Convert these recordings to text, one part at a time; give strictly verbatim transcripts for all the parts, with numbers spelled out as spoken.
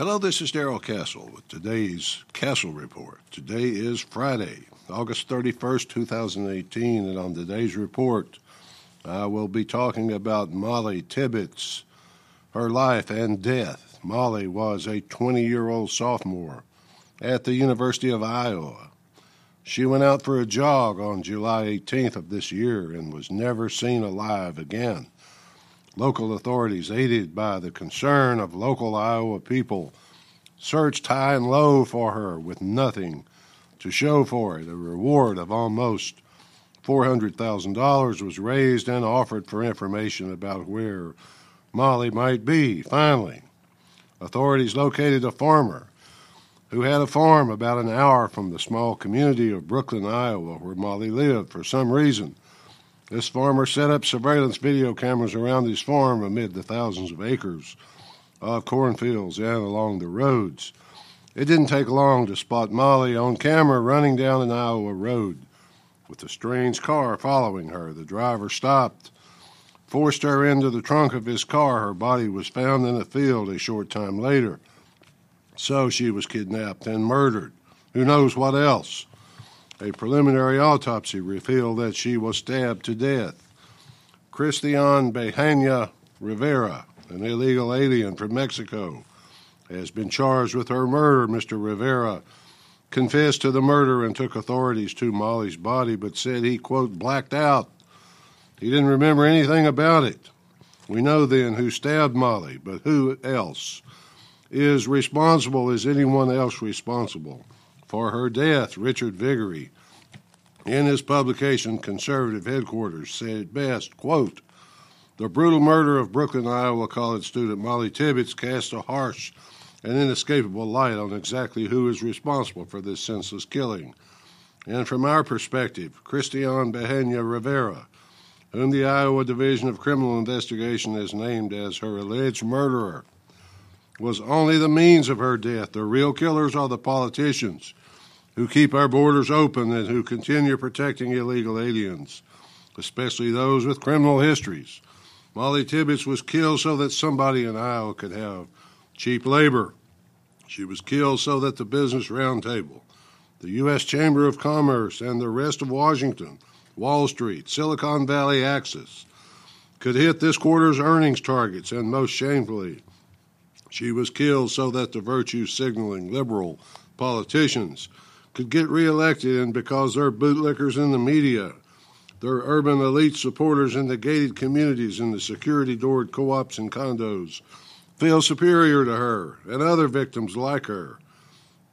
Hello, this is Darrell Castle with today's Castle Report. Today is Friday, August thirty-first, two thousand eighteen, and on today's report, I will be talking about Mollie Tibbetts, her life and death. Mollie was a twenty-year-old sophomore at the University of Iowa. She went out for a jog on July eighteenth of this year and was never seen alive again. Local authorities, aided by the concern of local Iowa people, searched high and low for her with nothing to show for it. A reward of almost four hundred thousand dollars was raised and offered for information about where Mollie might be. Finally, authorities located a farmer who had a farm about an hour from the small community of Brooklyn, Iowa, where Mollie lived. For some reason, this farmer set up surveillance video cameras around his farm amid the thousands of acres of cornfields and along the roads. It didn't take long to spot Mollie on camera running down an Iowa road with a strange car following her. The driver stopped, forced her into the trunk of his car. Her body was found in a field a short time later. So she was kidnapped and murdered. Who knows what else? A preliminary autopsy revealed that she was stabbed to death. Cristhian Bahena-Rivera, an illegal alien from Mexico, has been charged with her murder. Mister Rivera confessed to the murder and took authorities to Mollie's body, but said he, quote, blacked out. He didn't remember anything about it. We know then who stabbed Mollie, but who else is responsible? Is anyone else responsible for her death? Richard Viguerie, in his publication Conservative Headquarters, said it best, quote, the brutal murder of Brooklyn, Iowa college student Mollie Tibbetts cast a harsh and inescapable light on exactly who is responsible for this senseless killing. And from our perspective, Cristhian Bahena-Rivera, whom the Iowa Division of Criminal Investigation has named as her alleged murderer, was only the means of her death. The real killers are the politicians who keep our borders open and who continue protecting illegal aliens, especially those with criminal histories. Mollie Tibbetts was killed so that somebody in Iowa could have cheap labor. She was killed so that the Business Round Table, the U S Chamber of Commerce, and the rest of Washington, Wall Street, Silicon Valley axis could hit this quarter's earnings targets, and most shamefully, she was killed so that the virtue-signaling liberal politicians could get reelected, and because their bootlickers in the media, their urban elite supporters in the gated communities and the security-doored co-ops and condos feel superior to her and other victims like her,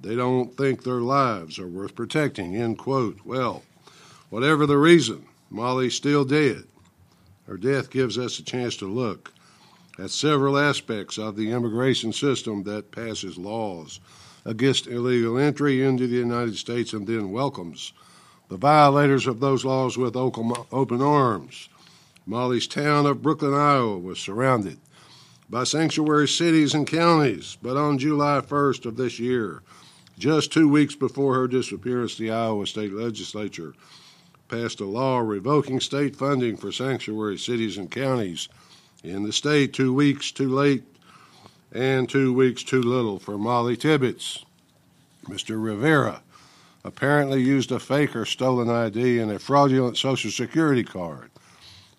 they don't think their lives are worth protecting, end quote. Well, whatever the reason, Mollie's still dead. Her death gives us a chance to look at several aspects of the immigration system that passes laws against illegal entry into the United States and then welcomes the violators of those laws with open arms. Mollie's town of Brooklyn, Iowa, was surrounded by sanctuary cities and counties, but on July first of this year, just two weeks before her disappearance, the Iowa State Legislature passed a law revoking state funding for sanctuary cities and counties in the state. Two weeks too late and two weeks too little for Mollie Tibbetts. Mister Rivera apparently used a fake or stolen I D and a fraudulent Social Security card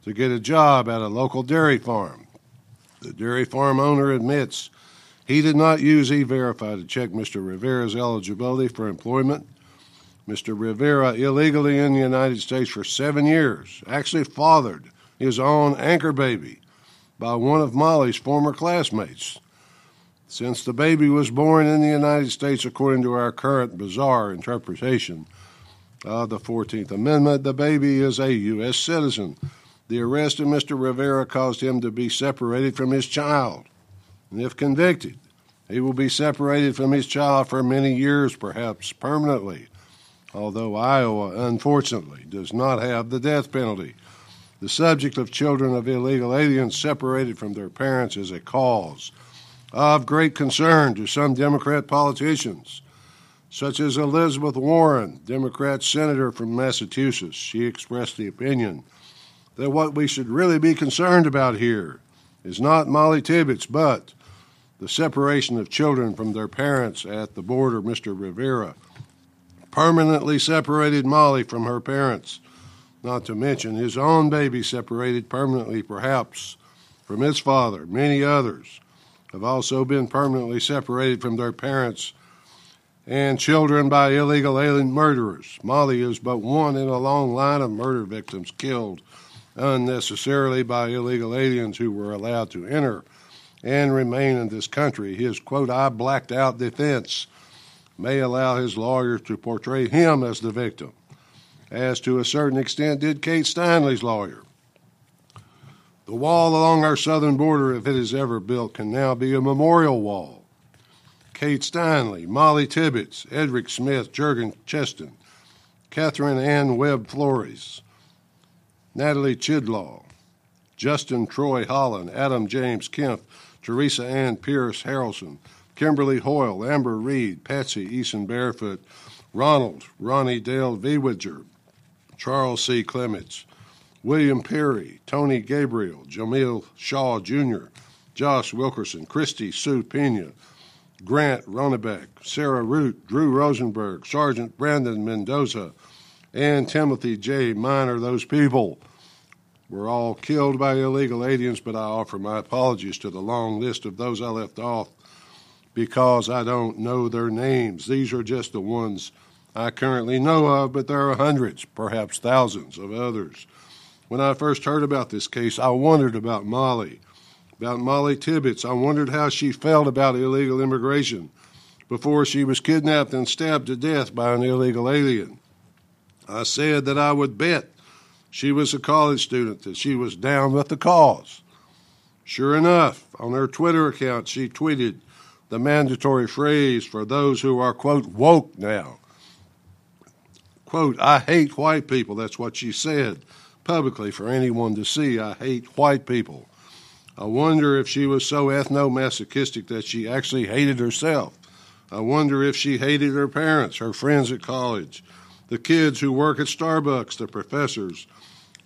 to get a job at a local dairy farm. The dairy farm owner admits he did not use E-Verify to check Mister Rivera's eligibility for employment. Mister Rivera, illegally in the United States for seven years, actually fathered his own anchor baby by one of Mollie's former classmates. Since the baby was born in the United States, according to our current bizarre interpretation of the fourteenth Amendment, the baby is a U S citizen. The arrest of Mister Rivera caused him to be separated from his child, and if convicted, he will be separated from his child for many years, perhaps permanently, although Iowa, unfortunately, does not have the death penalty. The subject of children of illegal aliens separated from their parents is a cause of great concern to some Democrat politicians, such as Elizabeth Warren, Democrat senator from Massachusetts. She expressed the opinion that what we should really be concerned about here is not Mollie Tibbetts, but the separation of children from their parents at the border, Mister Rivera, permanently separated Mollie from her parents, not to mention his own baby separated permanently, perhaps, from his father. Many others have also been permanently separated from their parents and children by illegal alien murderers. Mollie is but one in a long line of murder victims killed unnecessarily by illegal aliens who were allowed to enter and remain in this country. His, quote, I blacked out defense may allow his lawyers to portray him as the victim, as to a certain extent did Kate Steinle's lawyer. The wall along our southern border, if it is ever built, can now be a memorial wall. Kate Steinle, Mollie Tibbetts, Edric Smith, Juergen Cheston, Catherine Ann Webb Flores, Natalie Chidlaw, Justin Troy Holland, Adam James Kemp, Teresa Ann Pierce Harrelson, Kimberly Hoyle, Amber Reed, Patsy Eason Barefoot, Ronald Ronnie Dale V. Widger, Charles C. Clements, William Perry, Tony Gabriel, Jameel Shaw, Junior, Josh Wilkerson, Christy Sue Pena, Grant Ronebeck, Sarah Root, Drew Rosenberg, Sergeant Brandon Mendoza, and Timothy J. Minor. Those people were all killed by illegal aliens, but I offer my apologies to the long list of those I left off because I don't know their names. These are just the ones I currently know of, but there are hundreds, perhaps thousands of others. When I first heard about this case, I wondered about Mollie, about Mollie Tibbetts. I wondered how she felt about illegal immigration before she was kidnapped and stabbed to death by an illegal alien. I said that I would bet she was a college student, that she was down with the cause. Sure enough, on her Twitter account, she tweeted the mandatory phrase for those who are, quote, woke now. Quote, I hate white people. That's what she said. Publicly for anyone to see, I hate white people. I wonder if she was so ethno-masochistic that she actually hated herself. I wonder if she hated her parents, her friends at college, the kids who work at Starbucks, the professors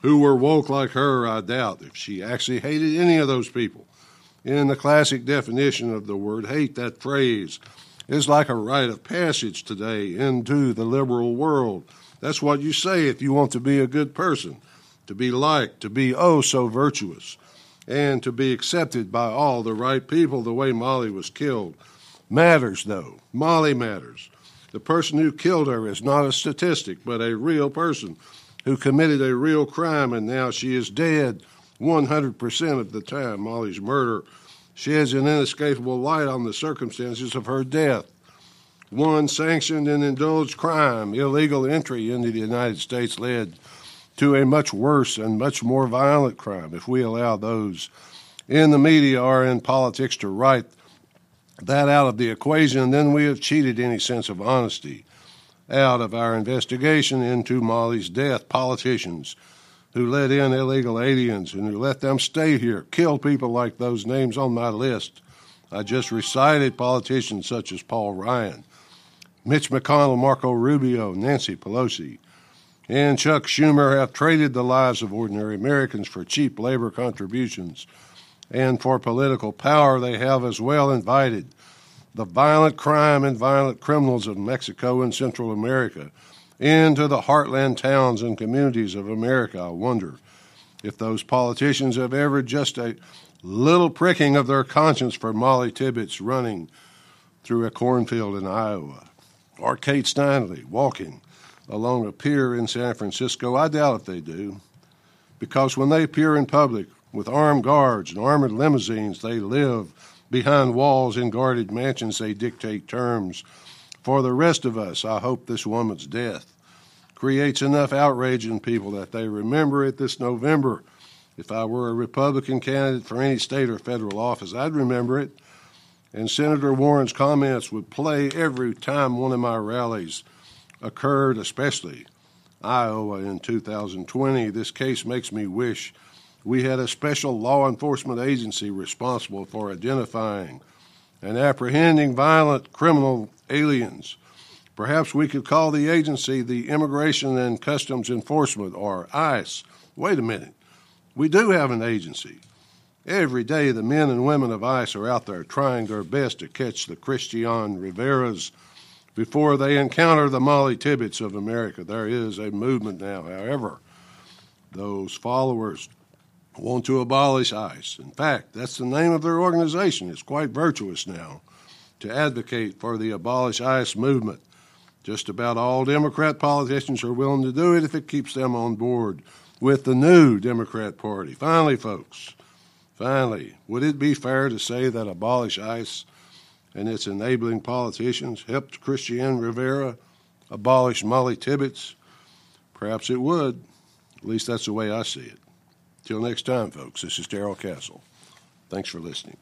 who were woke like her. I doubt if she actually hated any of those people. In the classic definition of the word hate, that phrase is like a rite of passage today into the liberal world. That's what you say if you want to be a good person, to be liked, to be oh so virtuous, and to be accepted by all the right people. The way Mollie was killed matters, though. Mollie matters. The person who killed her is not a statistic, but a real person who committed a real crime, and now she is dead one hundred percent of the time. Mollie's murder sheds an inescapable light on the circumstances of her death. One sanctioned and indulged crime, illegal entry into the United States, led to a much worse and much more violent crime. If we allow those in the media or in politics to write that out of the equation, then we have cheated any sense of honesty out of our investigation into Mollie's death. Politicians who let in illegal aliens and who let them stay here killed people like those names on my list. I just recited politicians such as Paul Ryan, Mitch McConnell, Marco Rubio, Nancy Pelosi, and Chuck Schumer have traded the lives of ordinary Americans for cheap labor contributions and for political power. They have as well invited the violent crime and violent criminals of Mexico and Central America into the heartland towns and communities of America. I wonder if those politicians have ever just a little pricking of their conscience for Mollie Tibbetts running through a cornfield in Iowa, or Kate Steinle walking along a pier in San Francisco. I doubt if they do, because when they appear in public with armed guards and armored limousines, they live behind walls in guarded mansions. They dictate terms for the rest of us. I hope this woman's death creates enough outrage in people that they remember it this November. If I were a Republican candidate for any state or federal office, I'd remember it, and Senator Warren's comments would play every time one of my rallies occurred, especially Iowa in two thousand twenty. This case makes me wish we had a special law enforcement agency responsible for identifying and apprehending violent criminal aliens. Perhaps we could call the agency the Immigration and Customs Enforcement, or ICE. Wait a minute. We do have an agency, Every day the men and women of ICE are out there trying their best to catch the Cristhian Riveras before they encounter the Mollie Tibbetts of America. There is a movement now, however. Those followers want to abolish ICE. In fact, that's the name of their organization. It's quite virtuous now to advocate for the Abolish ICE movement. Just about all Democrat politicians are willing to do it if it keeps them on board with the new Democrat Party. Finally, folks, finally, would it be fair to say that Abolish ICE and its enabling politicians helped Cristhian Rivera abolish Mollie Tibbetts? Perhaps it would. At least that's the way I see it. Till next time, folks, this is Darrell Castle. Thanks for listening.